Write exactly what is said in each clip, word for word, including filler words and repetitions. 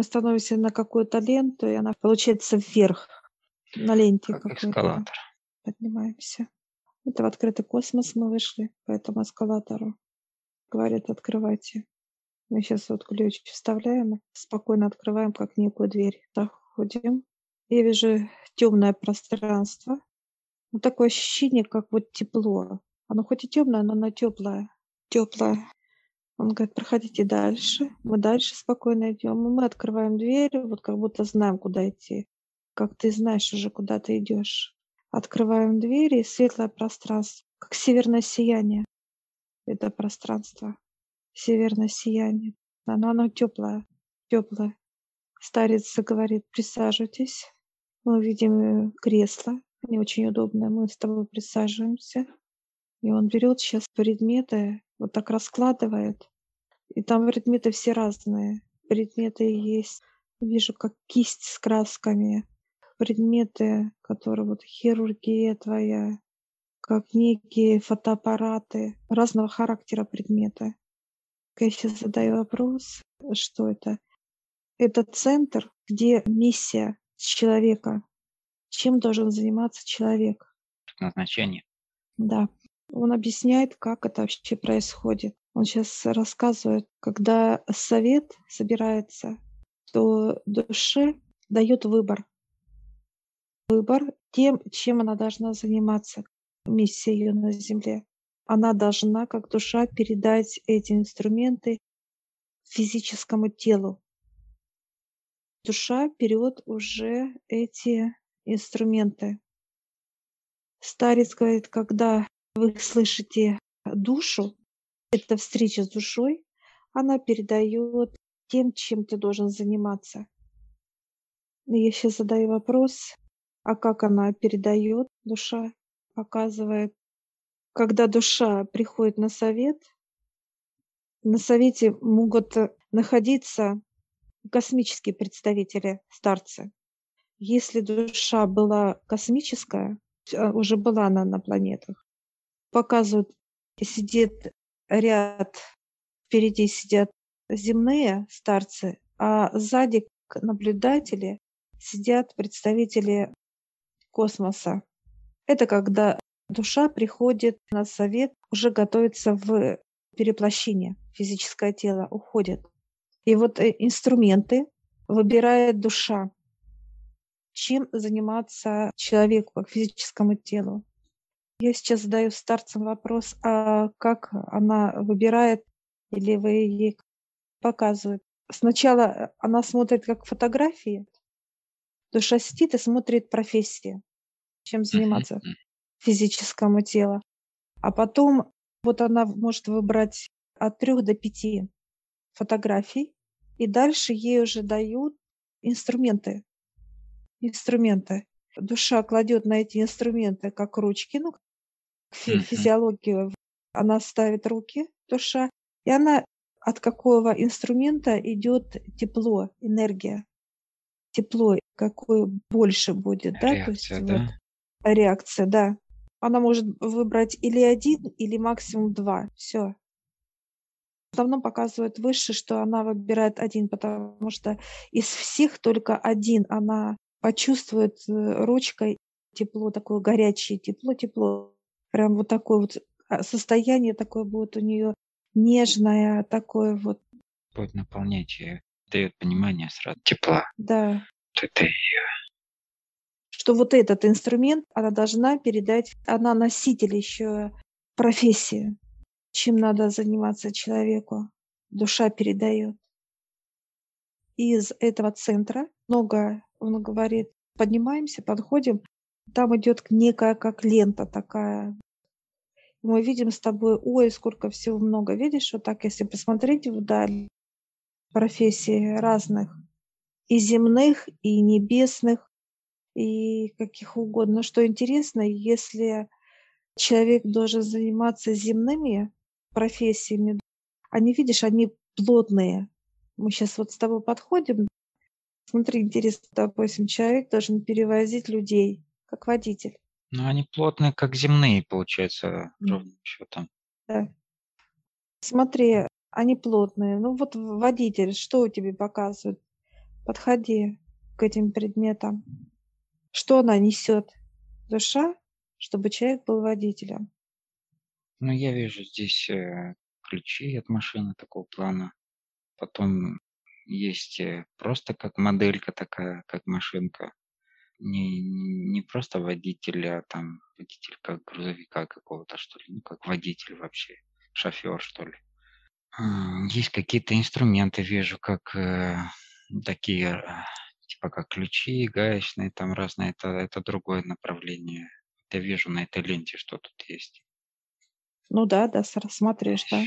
мы становимся на какую-то ленту, и она получается вверх на ленте. Как эскалатор. Поднимаемся. Это в открытый космос мы вышли по этому эскалатору. Говорят, открывайте. Мы сейчас вот ключ вставляем, спокойно открываем, как некую дверь. Заходим. Я вижу темное пространство. Вот такое ощущение, как вот тепло. Оно хоть и темное, но оно теплое. Теплое. Он говорит, проходите дальше. Мы дальше спокойно идем. Мы открываем дверь, вот как будто знаем, куда идти. Как ты знаешь уже, куда ты идешь. Открываем двери, и светлое пространство, как северное сияние. Это пространство. Северное сияние. Оно, оно теплое. Теплое. Старец говорит, присаживайтесь. Мы видим кресло. Они очень удобные. Мы с тобой присаживаемся. И он берет сейчас предметы, вот так раскладывает. И там предметы все разные. Предметы есть. Вижу, как кисть с красками. Предметы, которые вот хирургия твоя, как некие фотоаппараты, разного характера предметы. Я сейчас задаю вопрос, что это? Это центр, где миссия человека. Чем должен заниматься человек? Назначение. Да. Он объясняет, как это вообще происходит. Он сейчас рассказывает, когда совет собирается, то душе дает выбор. Выбор тем, чем она должна заниматься, миссия ее на Земле. Она должна, как душа, передать эти инструменты физическому телу. Душа берет уже эти инструменты. Старец говорит, когда вы слышите душу, это встреча с душой, она передает тем, чем ты должен заниматься. Я сейчас задаю вопрос, а как она передает? Душа показывает, когда душа приходит на совет, на совете могут находиться космические представители, старцы. Если душа была космическая, уже была она на планетах, показывают, сидит ряд, впереди сидят земные старцы, а сзади наблюдатели сидят представители космоса. Это когда душа приходит на совет, уже готовится в перевоплощение, физическое тело уходит. И вот инструменты выбирает душа, чем заниматься человеку, как физическому телу. Я сейчас задаю старцам вопрос, а как она выбирает, или вы ей показываете. Сначала она смотрит как фотографии, душа сидит и смотрит профессии, чем заниматься физическому телу. А потом вот она может выбрать от трех до пяти фотографий, и дальше ей уже дают инструменты. Инструменты. Душа кладет на эти инструменты как ручки, ну, фи- физиологию. Она ставит руки, душа, и она от какого инструмента идет тепло, энергия. Тепло, какое больше будет, да? Реакция, то есть, да? Вот, реакция, да. Она может выбрать или один, или максимум два. Все. В основном показывают выше, что она выбирает один, потому что из всех только один она почувствует ручкой тепло, такое горячее тепло, тепло. Прям вот такое вот состояние такое будет у нее нежное, такое вот. Будет наполнять ее, дает понимание сразу тепла. Да. Это ее. Что вот этот инструмент она должна передать, она носитель еще профессии. Чем надо заниматься человеку, душа передает. Из этого центра много, он говорит, поднимаемся, подходим, там идет некая как лента такая. Мы видим с тобой, ой, сколько всего много, видишь, вот так, если посмотреть вдаль, профессии разных, и земных, и небесных, и каких угодно. Что интересно, если человек должен заниматься земными профессиями, они, видишь, они плотные. Мы сейчас вот с тобой подходим. Смотри, интересно, допустим, человек должен перевозить людей, как водитель. Ну, они плотные, как земные, получается, ровным счетом. Да. Смотри, они плотные. Ну, вот водитель, что у тебя показывает? подходи к этим предметам. Что она несет, душа, чтобы человек был водителем? Ну, я вижу здесь ключи от машины такого плана. Потом есть просто как моделька такая, как машинка. Не, не просто водитель, а там водитель как грузовика какого-то, что ли. Ну, как водитель вообще, шофер, что ли. Есть какие-то инструменты, вижу, как э, такие, типа как ключи, гаечные, там разные. Это, это другое направление. Я вижу на этой ленте, что тут есть. Ну да, да, смотришь, да.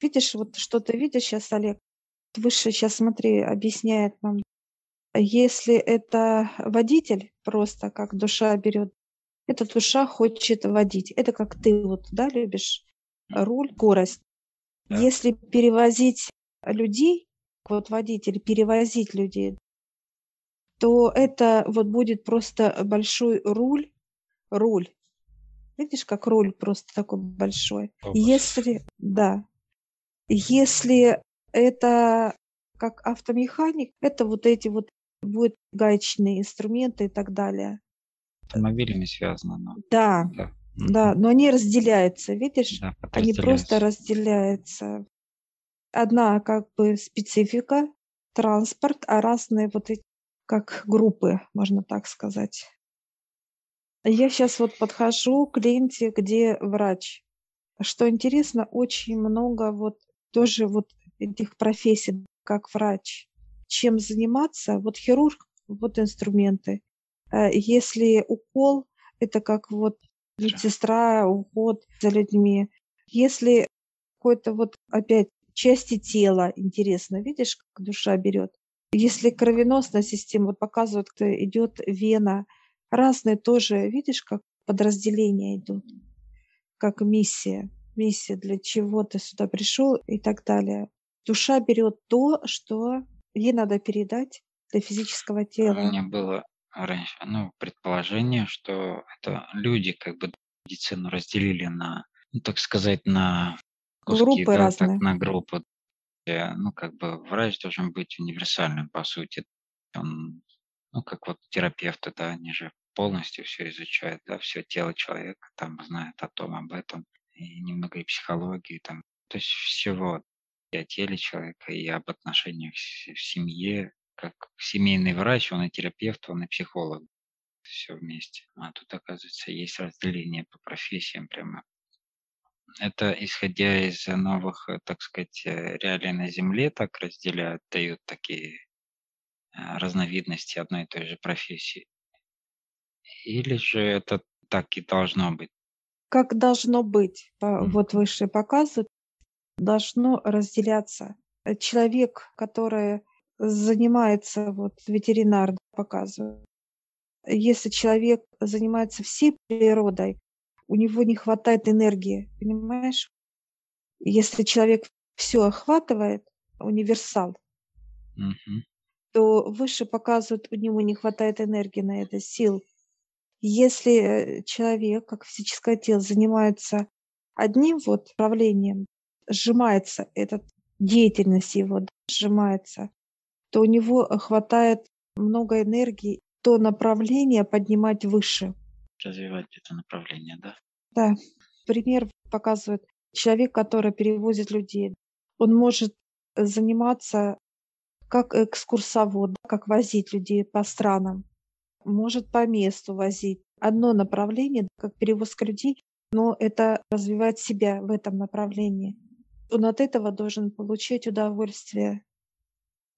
Видишь, вот что ты видишь сейчас, Олег, выше сейчас, смотри, объясняет нам. Если это водитель, просто как душа берет, эта душа хочет водить. Это как ты вот, да, любишь руль, скорость. Да. Если перевозить людей, вот водитель, перевозить людей, то это вот будет просто большой руль, руль. Видишь, как руль просто такой большой. О, если, да, если это как автомеханик, это вот эти вот будут гаечные инструменты и так далее. Автомобилями связано, но... Да, да, да, но они разделяются, видишь? Да, они просто разделяются. Одна как бы специфика, транспорт, а разные вот эти как группы, можно так сказать. Я сейчас вот подхожу к ленте, где врач. Что интересно, очень много вот тоже вот этих профессий, как врач. Чем заниматься? Вот хирург, вот инструменты. Если укол, это как вот медсестра, уход за людьми. Если какой-то вот опять части тела, интересно, видишь, как душа берет. Если кровеносная система, вот показывают, идет вена. Разные тоже, видишь, как подразделения идут, как миссия. Миссия, для чего ты сюда пришел и так далее. Душа берет то, что ей надо передать для физического тела. У меня было раньше ну, предположение, что это люди как бы медицину разделили на, ну, так сказать, на куски, группы, да, разные. Так, на группы. Ну, как бы врач должен быть универсальным, по сути. Он, ну, как вот терапевты, да, они же полностью все изучает, да, все тело человека, там знает о том, об этом, и немного и психологии, там, то есть всего, и о теле человека, и об отношениях в семье, как семейный врач, он и терапевт, он и психолог, все вместе. А тут, оказывается, есть разделение по профессиям прямо. Это исходя из новых, так сказать, реалий на Земле, так разделяют, дают такие разновидности одной и той же профессии. Или же это так и должно быть? Как должно быть, mm-hmm. вот выше показывают, должно разделяться. Человек, который занимается, вот ветеринар показывает, если человек занимается всей природой, у него не хватает энергии, понимаешь? Если человек все охватывает, универсал, mm-hmm. то выше показывают, у него не хватает энергии на это, сил. Если человек, как физическое тело, занимается одним вот направлением, сжимается эта деятельность его, да, сжимается, то у него хватает много энергии то направление поднимать выше. Развивать это направление, да? Да. Пример показывает человек, который перевозит людей. Он может заниматься как экскурсовод, как возить людей по странам, может по месту возить. Одно направление, как перевозка людей, но это развивает себя в этом направлении. Он от этого должен получить удовольствие.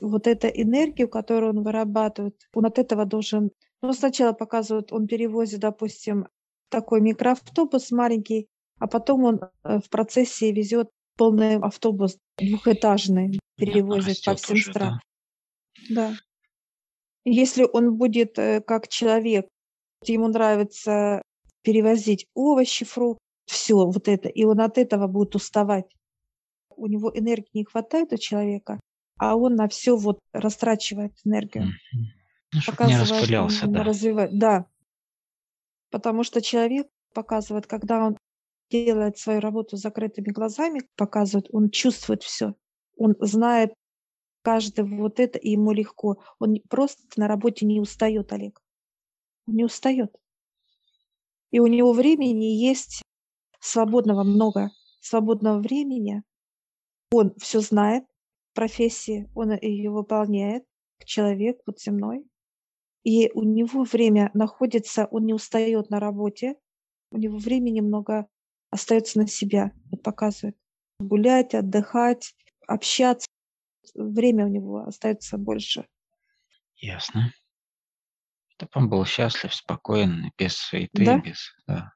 Вот эту энергию, которую он вырабатывает, он от этого должен... Ну, сначала показывают, он перевозит, допустим, такой микроавтобус маленький, а потом он в процессе везет полный автобус двухэтажный, перевозит по всем странам. Да. Да. Если он будет как человек, ему нравится перевозить овощи, фрукты, все вот это, и он от этого будет уставать. У него энергии не хватает у человека, а он на все вот растрачивает энергию. Ну, чтобы не распылялся, да. Развивает. Да. Потому что человек показывает, когда он делает свою работу с закрытыми глазами, показывает, он чувствует все, он знает каждый вот это, и ему легко. Он просто на работе не устает, Олег. Он не устает. И у него времени есть, свободного много, свободного времени. Он все знает, профессии, он ее выполняет, человек вот земной. И у него время находится, он не устает на работе, у него времени много остается на себя, вот показывает. Гулять, отдыхать, общаться. Время у него остается больше. Ясно. Чтобы он был счастлив, спокоен, без суеты, да? без... Да.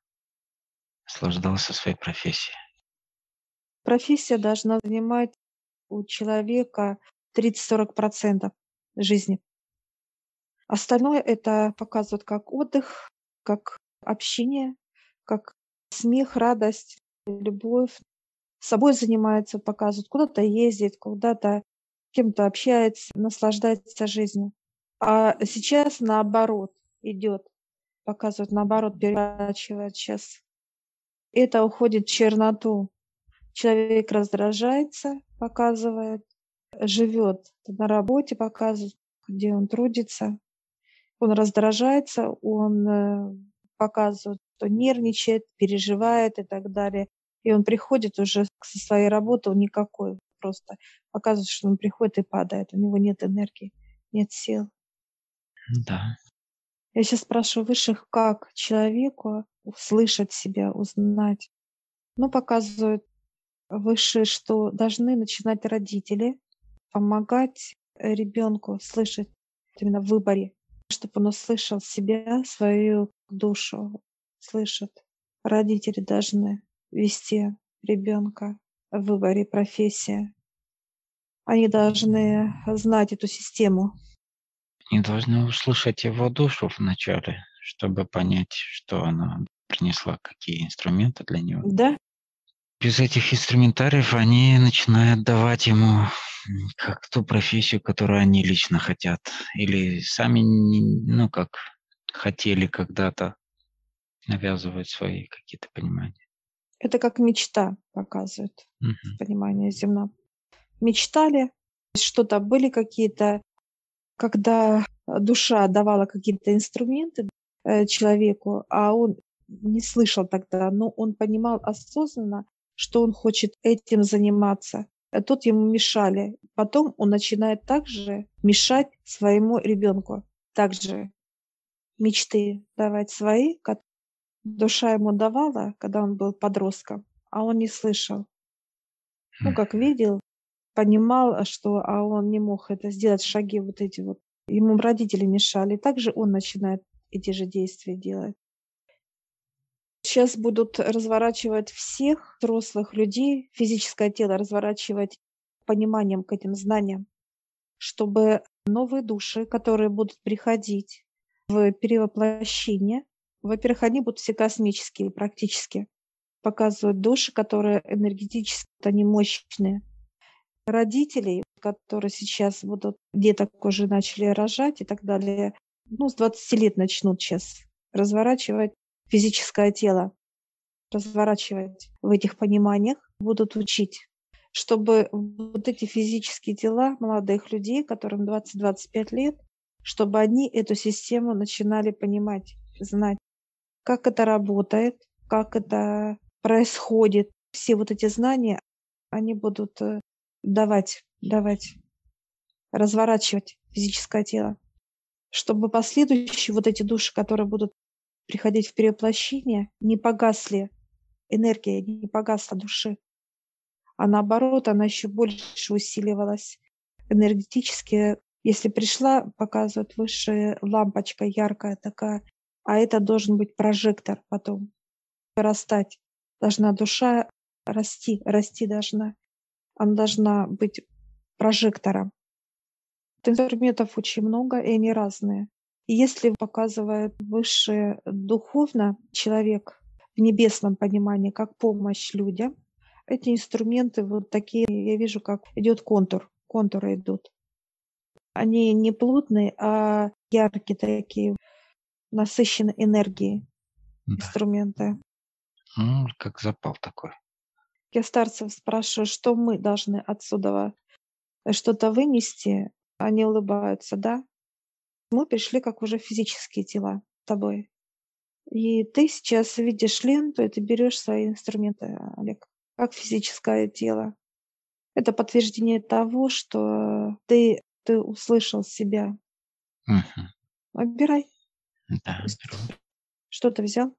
Наслаждался своей профессией. Профессия должна занимать у человека тридцать-сорок процентов жизни. Остальное это показывает как отдых, как общение, как смех, радость, любовь. Собой занимается, показывает, куда-то ездит, куда-то с кем-то общается, наслаждается жизнью. А сейчас наоборот идет, показывает, наоборот переворачивает сейчас. Это уходит в черноту. Человек раздражается, показывает, живет на работе, показывает, где он трудится. Он раздражается, он показывает, что нервничает, переживает и так далее. И он приходит уже со своей работы, он никакой просто. Показывает, что он приходит и падает. У него нет энергии, нет сил. Да. Я сейчас спрашиваю высших, как человеку услышать себя, узнать. Но показывают высшие, что должны начинать родители помогать ребенку слышать именно в выборе, чтобы он услышал себя, свою душу, слышит. Родители должны вести ребенка в выборе профессии. Они должны знать эту систему. Они должны услышать его душу вначале, чтобы понять, что она принесла, какие инструменты для него. Да. Без этих инструментариев они начинают давать ему как ту профессию, которую они лично хотят. Или сами, ну, как хотели когда-то, навязывать свои какие-то понимания. Это как мечта показывает, uh-huh. понимание земного. Мечтали, что-то были какие-то, когда душа давала какие-то инструменты человеку, а он не слышал тогда, но он понимал осознанно, что он хочет этим заниматься. А тут ему мешали. Потом он начинает также мешать своему ребенку. Также мечты давать свои, которые душа ему давала, когда он был подростком, а он не слышал. Ну, как видел, понимал, что а он не мог это сделать, шаги вот эти вот. Ему родители мешали. Также он начинает эти же действия делать. Сейчас будут разворачивать всех взрослых людей, физическое тело разворачивать пониманием к этим знаниям, чтобы новые души, которые будут приходить в перевоплощение, во-первых, они будут все космические практически. Показывают души, которые энергетически они мощные. Родителей, которые сейчас будут деток уже начали рожать и так далее, ну, с двадцати лет начнут сейчас разворачивать физическое тело, разворачивать в этих пониманиях, будут учить, чтобы вот эти физические тела молодых людей, которым двадцать-двадцать пять лет, чтобы они эту систему начинали понимать, знать, как это работает, как это происходит. Все вот эти знания, они будут давать, давать, разворачивать физическое тело, чтобы последующие вот эти души, которые будут приходить в перевоплощение, не погасли, энергия не погасла души, а наоборот, она еще больше усиливалась энергетически. Если пришла, показывают высшая лампочка яркая такая, а это должен быть прожектор потом. Вырастать должна душа, расти, расти должна. Она должна быть прожектором. Инструментов очень много, и они разные. И если показывает высшее духовно человек в небесном понимании, как помощь людям, эти инструменты вот такие, я вижу, как идет контур, контуры идут. Они не плотные, а яркие такие, насыщены энергией, да. Инструменты. Ну, как запал такой. Я старцев спрашиваю, что мы должны отсюда что-то вынести, они улыбаются, да? Мы пришли как уже физические тела тобой. И ты сейчас видишь ленту, и ты берешь свои инструменты, Олег, как физическое тело. Это подтверждение того, что ты, ты услышал себя. Угу. Отбирай. Да, беру. Что ты взял?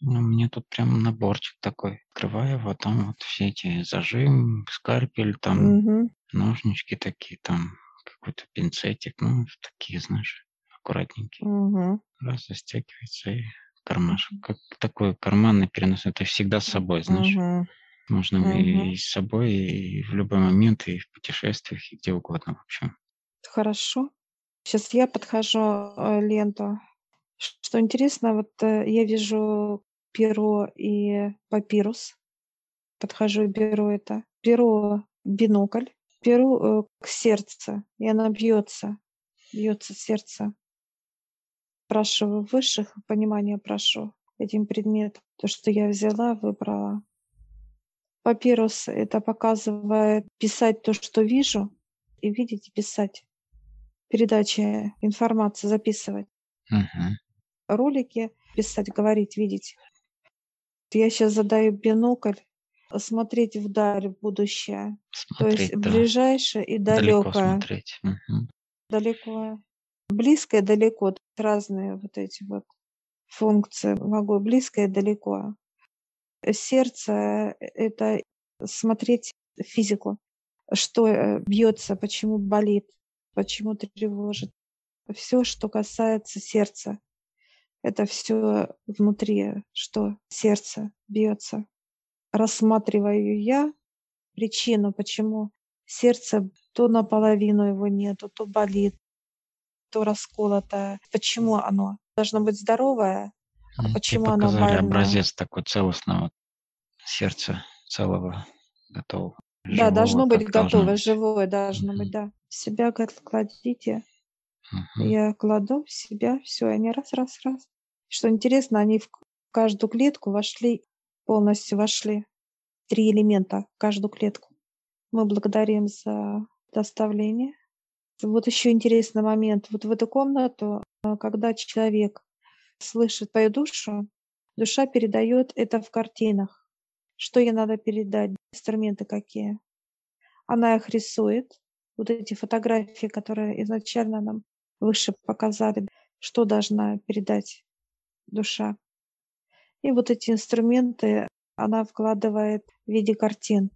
Ну, мне тут прям наборчик такой. Открываю его, там вот все эти зажим, скальпель, там угу. ножнички такие, там какой-то пинцетик, ну, такие, знаешь, аккуратненькие. Угу. Раз, застегивается и кармашек. Как такой карманный перенос, это всегда с собой, знаешь. Угу. Можно угу. и с собой, и в любой момент, и в путешествиях, и где угодно, в общем. Хорошо. Сейчас я подхожу ленту. Что интересно, вот я вижу перо и папирус. Подхожу и беру это. Перо бинокль. Перо к сердцу. И оно бьется. Бьется сердце. Прошу высших, понимания прошу этим предметом. То, что я взяла, выбрала. Папирус это показывает писать то, что вижу, и видеть и писать. Передача информации, записывать. Uh-huh. Ролики, писать, говорить, видеть. Я сейчас задаю бинокль, смотреть вдаль в будущее. Смотреть, то есть да. ближайшее и далекое. Далеко смотреть. Uh-huh. Далеко. Близкое, далеко. Разные вот эти вот функции. Могу близкое, далеко. Сердце — это смотреть физику. Что бьется, почему болит, почему тревожит. Все, что касается сердца, это все внутри, что сердце бьется. Рассматриваю я причину, почему сердце то наполовину его нету, то болит, то расколото. Почему оно должно быть здоровое? А почему оно больное? Показали образец такой целостного сердца, целого, готового. Да, должно быть готовое, живое должно быть, да. Себя кладите. Uh-huh. Я кладу в себя, все, они раз-раз-раз. Что интересно, они в каждую клетку вошли, полностью вошли. Три элемента в каждую клетку. Мы благодарим за доставление. Вот еще интересный момент. Вот в эту комнату, когда человек слышит твою душу, душа передает это в картинах. Что ей надо передать? Инструменты какие? Она их рисует. Вот эти фотографии, которые изначально нам выше показали, что должна передать душа. И вот эти инструменты она вкладывает в виде картин.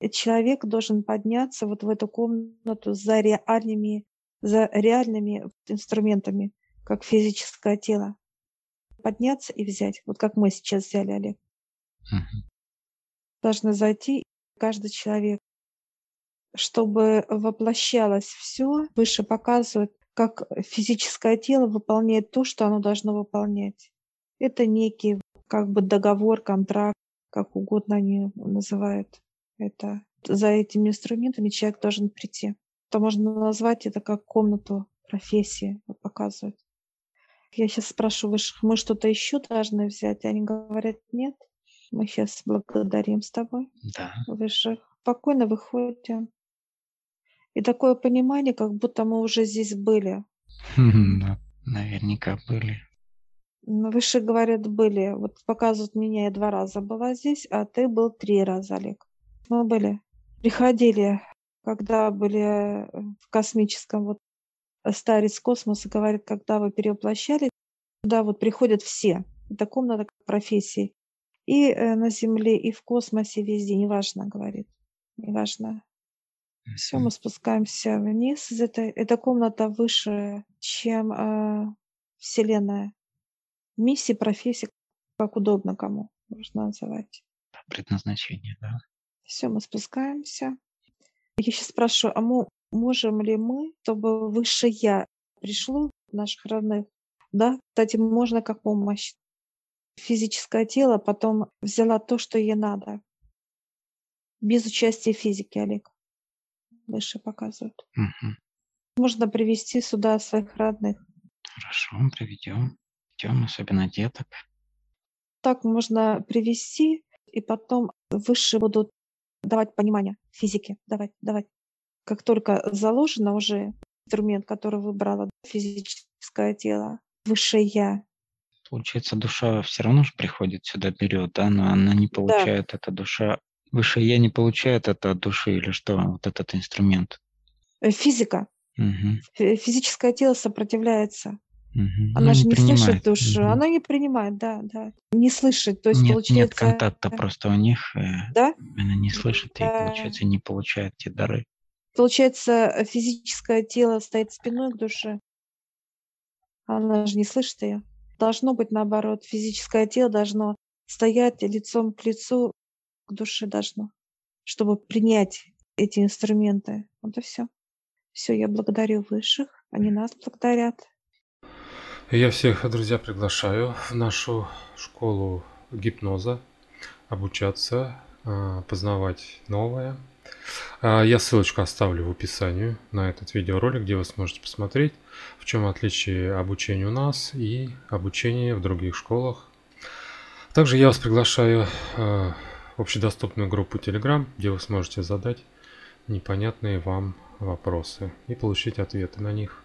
И человек должен подняться вот в эту комнату за реальными, за реальными инструментами, как физическое тело. Подняться и взять, вот как мы сейчас взяли, Олег. Угу. Должны зайти каждый человек, чтобы воплощалось все. Выше показывают, как физическое тело выполняет то, что оно должно выполнять. Это некий как бы договор, контракт, как угодно они называют это. За этими инструментами человек должен прийти. То можно назвать это как комнату профессии, вот показывают. Я сейчас спрошу высших, мы что-то еще должны взять? Они говорят, нет. Мы сейчас благодарим с тобой, да. Высших. Спокойно выходим. И такое понимание, как будто мы уже здесь были. Да, наверняка были. Выше говорят, были. Вот показывают меня, я два раза была здесь, а ты был три раза, Олег. Мы были. Приходили, когда были в космическом, вот старец космоса говорит, когда вы перевоплощались, туда вот приходят все. Это комната профессий. И на Земле, и в космосе, везде. Неважно, говорит. Неважно. Все, мы спускаемся вниз. Это, эта комната выше, чем э, Вселенная. Миссия, профессия, как удобно кому можно называть. Предназначение, да. Все, мы спускаемся. Я сейчас спрошу, а мы, можем ли мы, чтобы выше я пришло наших родных? Да, кстати, можно как помощь. Физическое тело потом взяла то, что ей надо. Без участия физики, Олег. Выше показывают. Угу. Можно привести сюда своих родных. Хорошо, приведем. Идем, особенно деток. Так можно привести, и потом выше будут давать понимание физики. Давать, давать. как только заложено уже инструмент, который выбрало физическое тело, высшее я. Получается, душа все равно же приходит сюда, берет, да? Но она не получает, да. Это душа. Высшее я не получает это от души или что? Вот этот инструмент. Физика. Угу. Физическое тело сопротивляется. Угу. Она ну, же не, не слышит душу, угу. Она не принимает, да, да. Не слышит, то есть нет, получается... Нет контакта просто у них, да? Она не слышит да. И, получается, не получает те дары. Получается, физическое тело стоит спиной к душе, она же не слышит ее. Должно быть наоборот, физическое тело должно стоять лицом к лицу к душе должно, чтобы принять эти инструменты. Вот и все. Все, я благодарю высших, они нас благодарят. Я всех, друзья, приглашаю в нашу школу гипноза обучаться, познавать новое. Я ссылочку оставлю в описании на этот видеоролик, где вы сможете посмотреть, в чем отличие обучения у нас и обучения в других школах. Также я вас приглашаю в общедоступную группу Telegram, где вы сможете задать непонятные вам вопросы и получить ответы на них.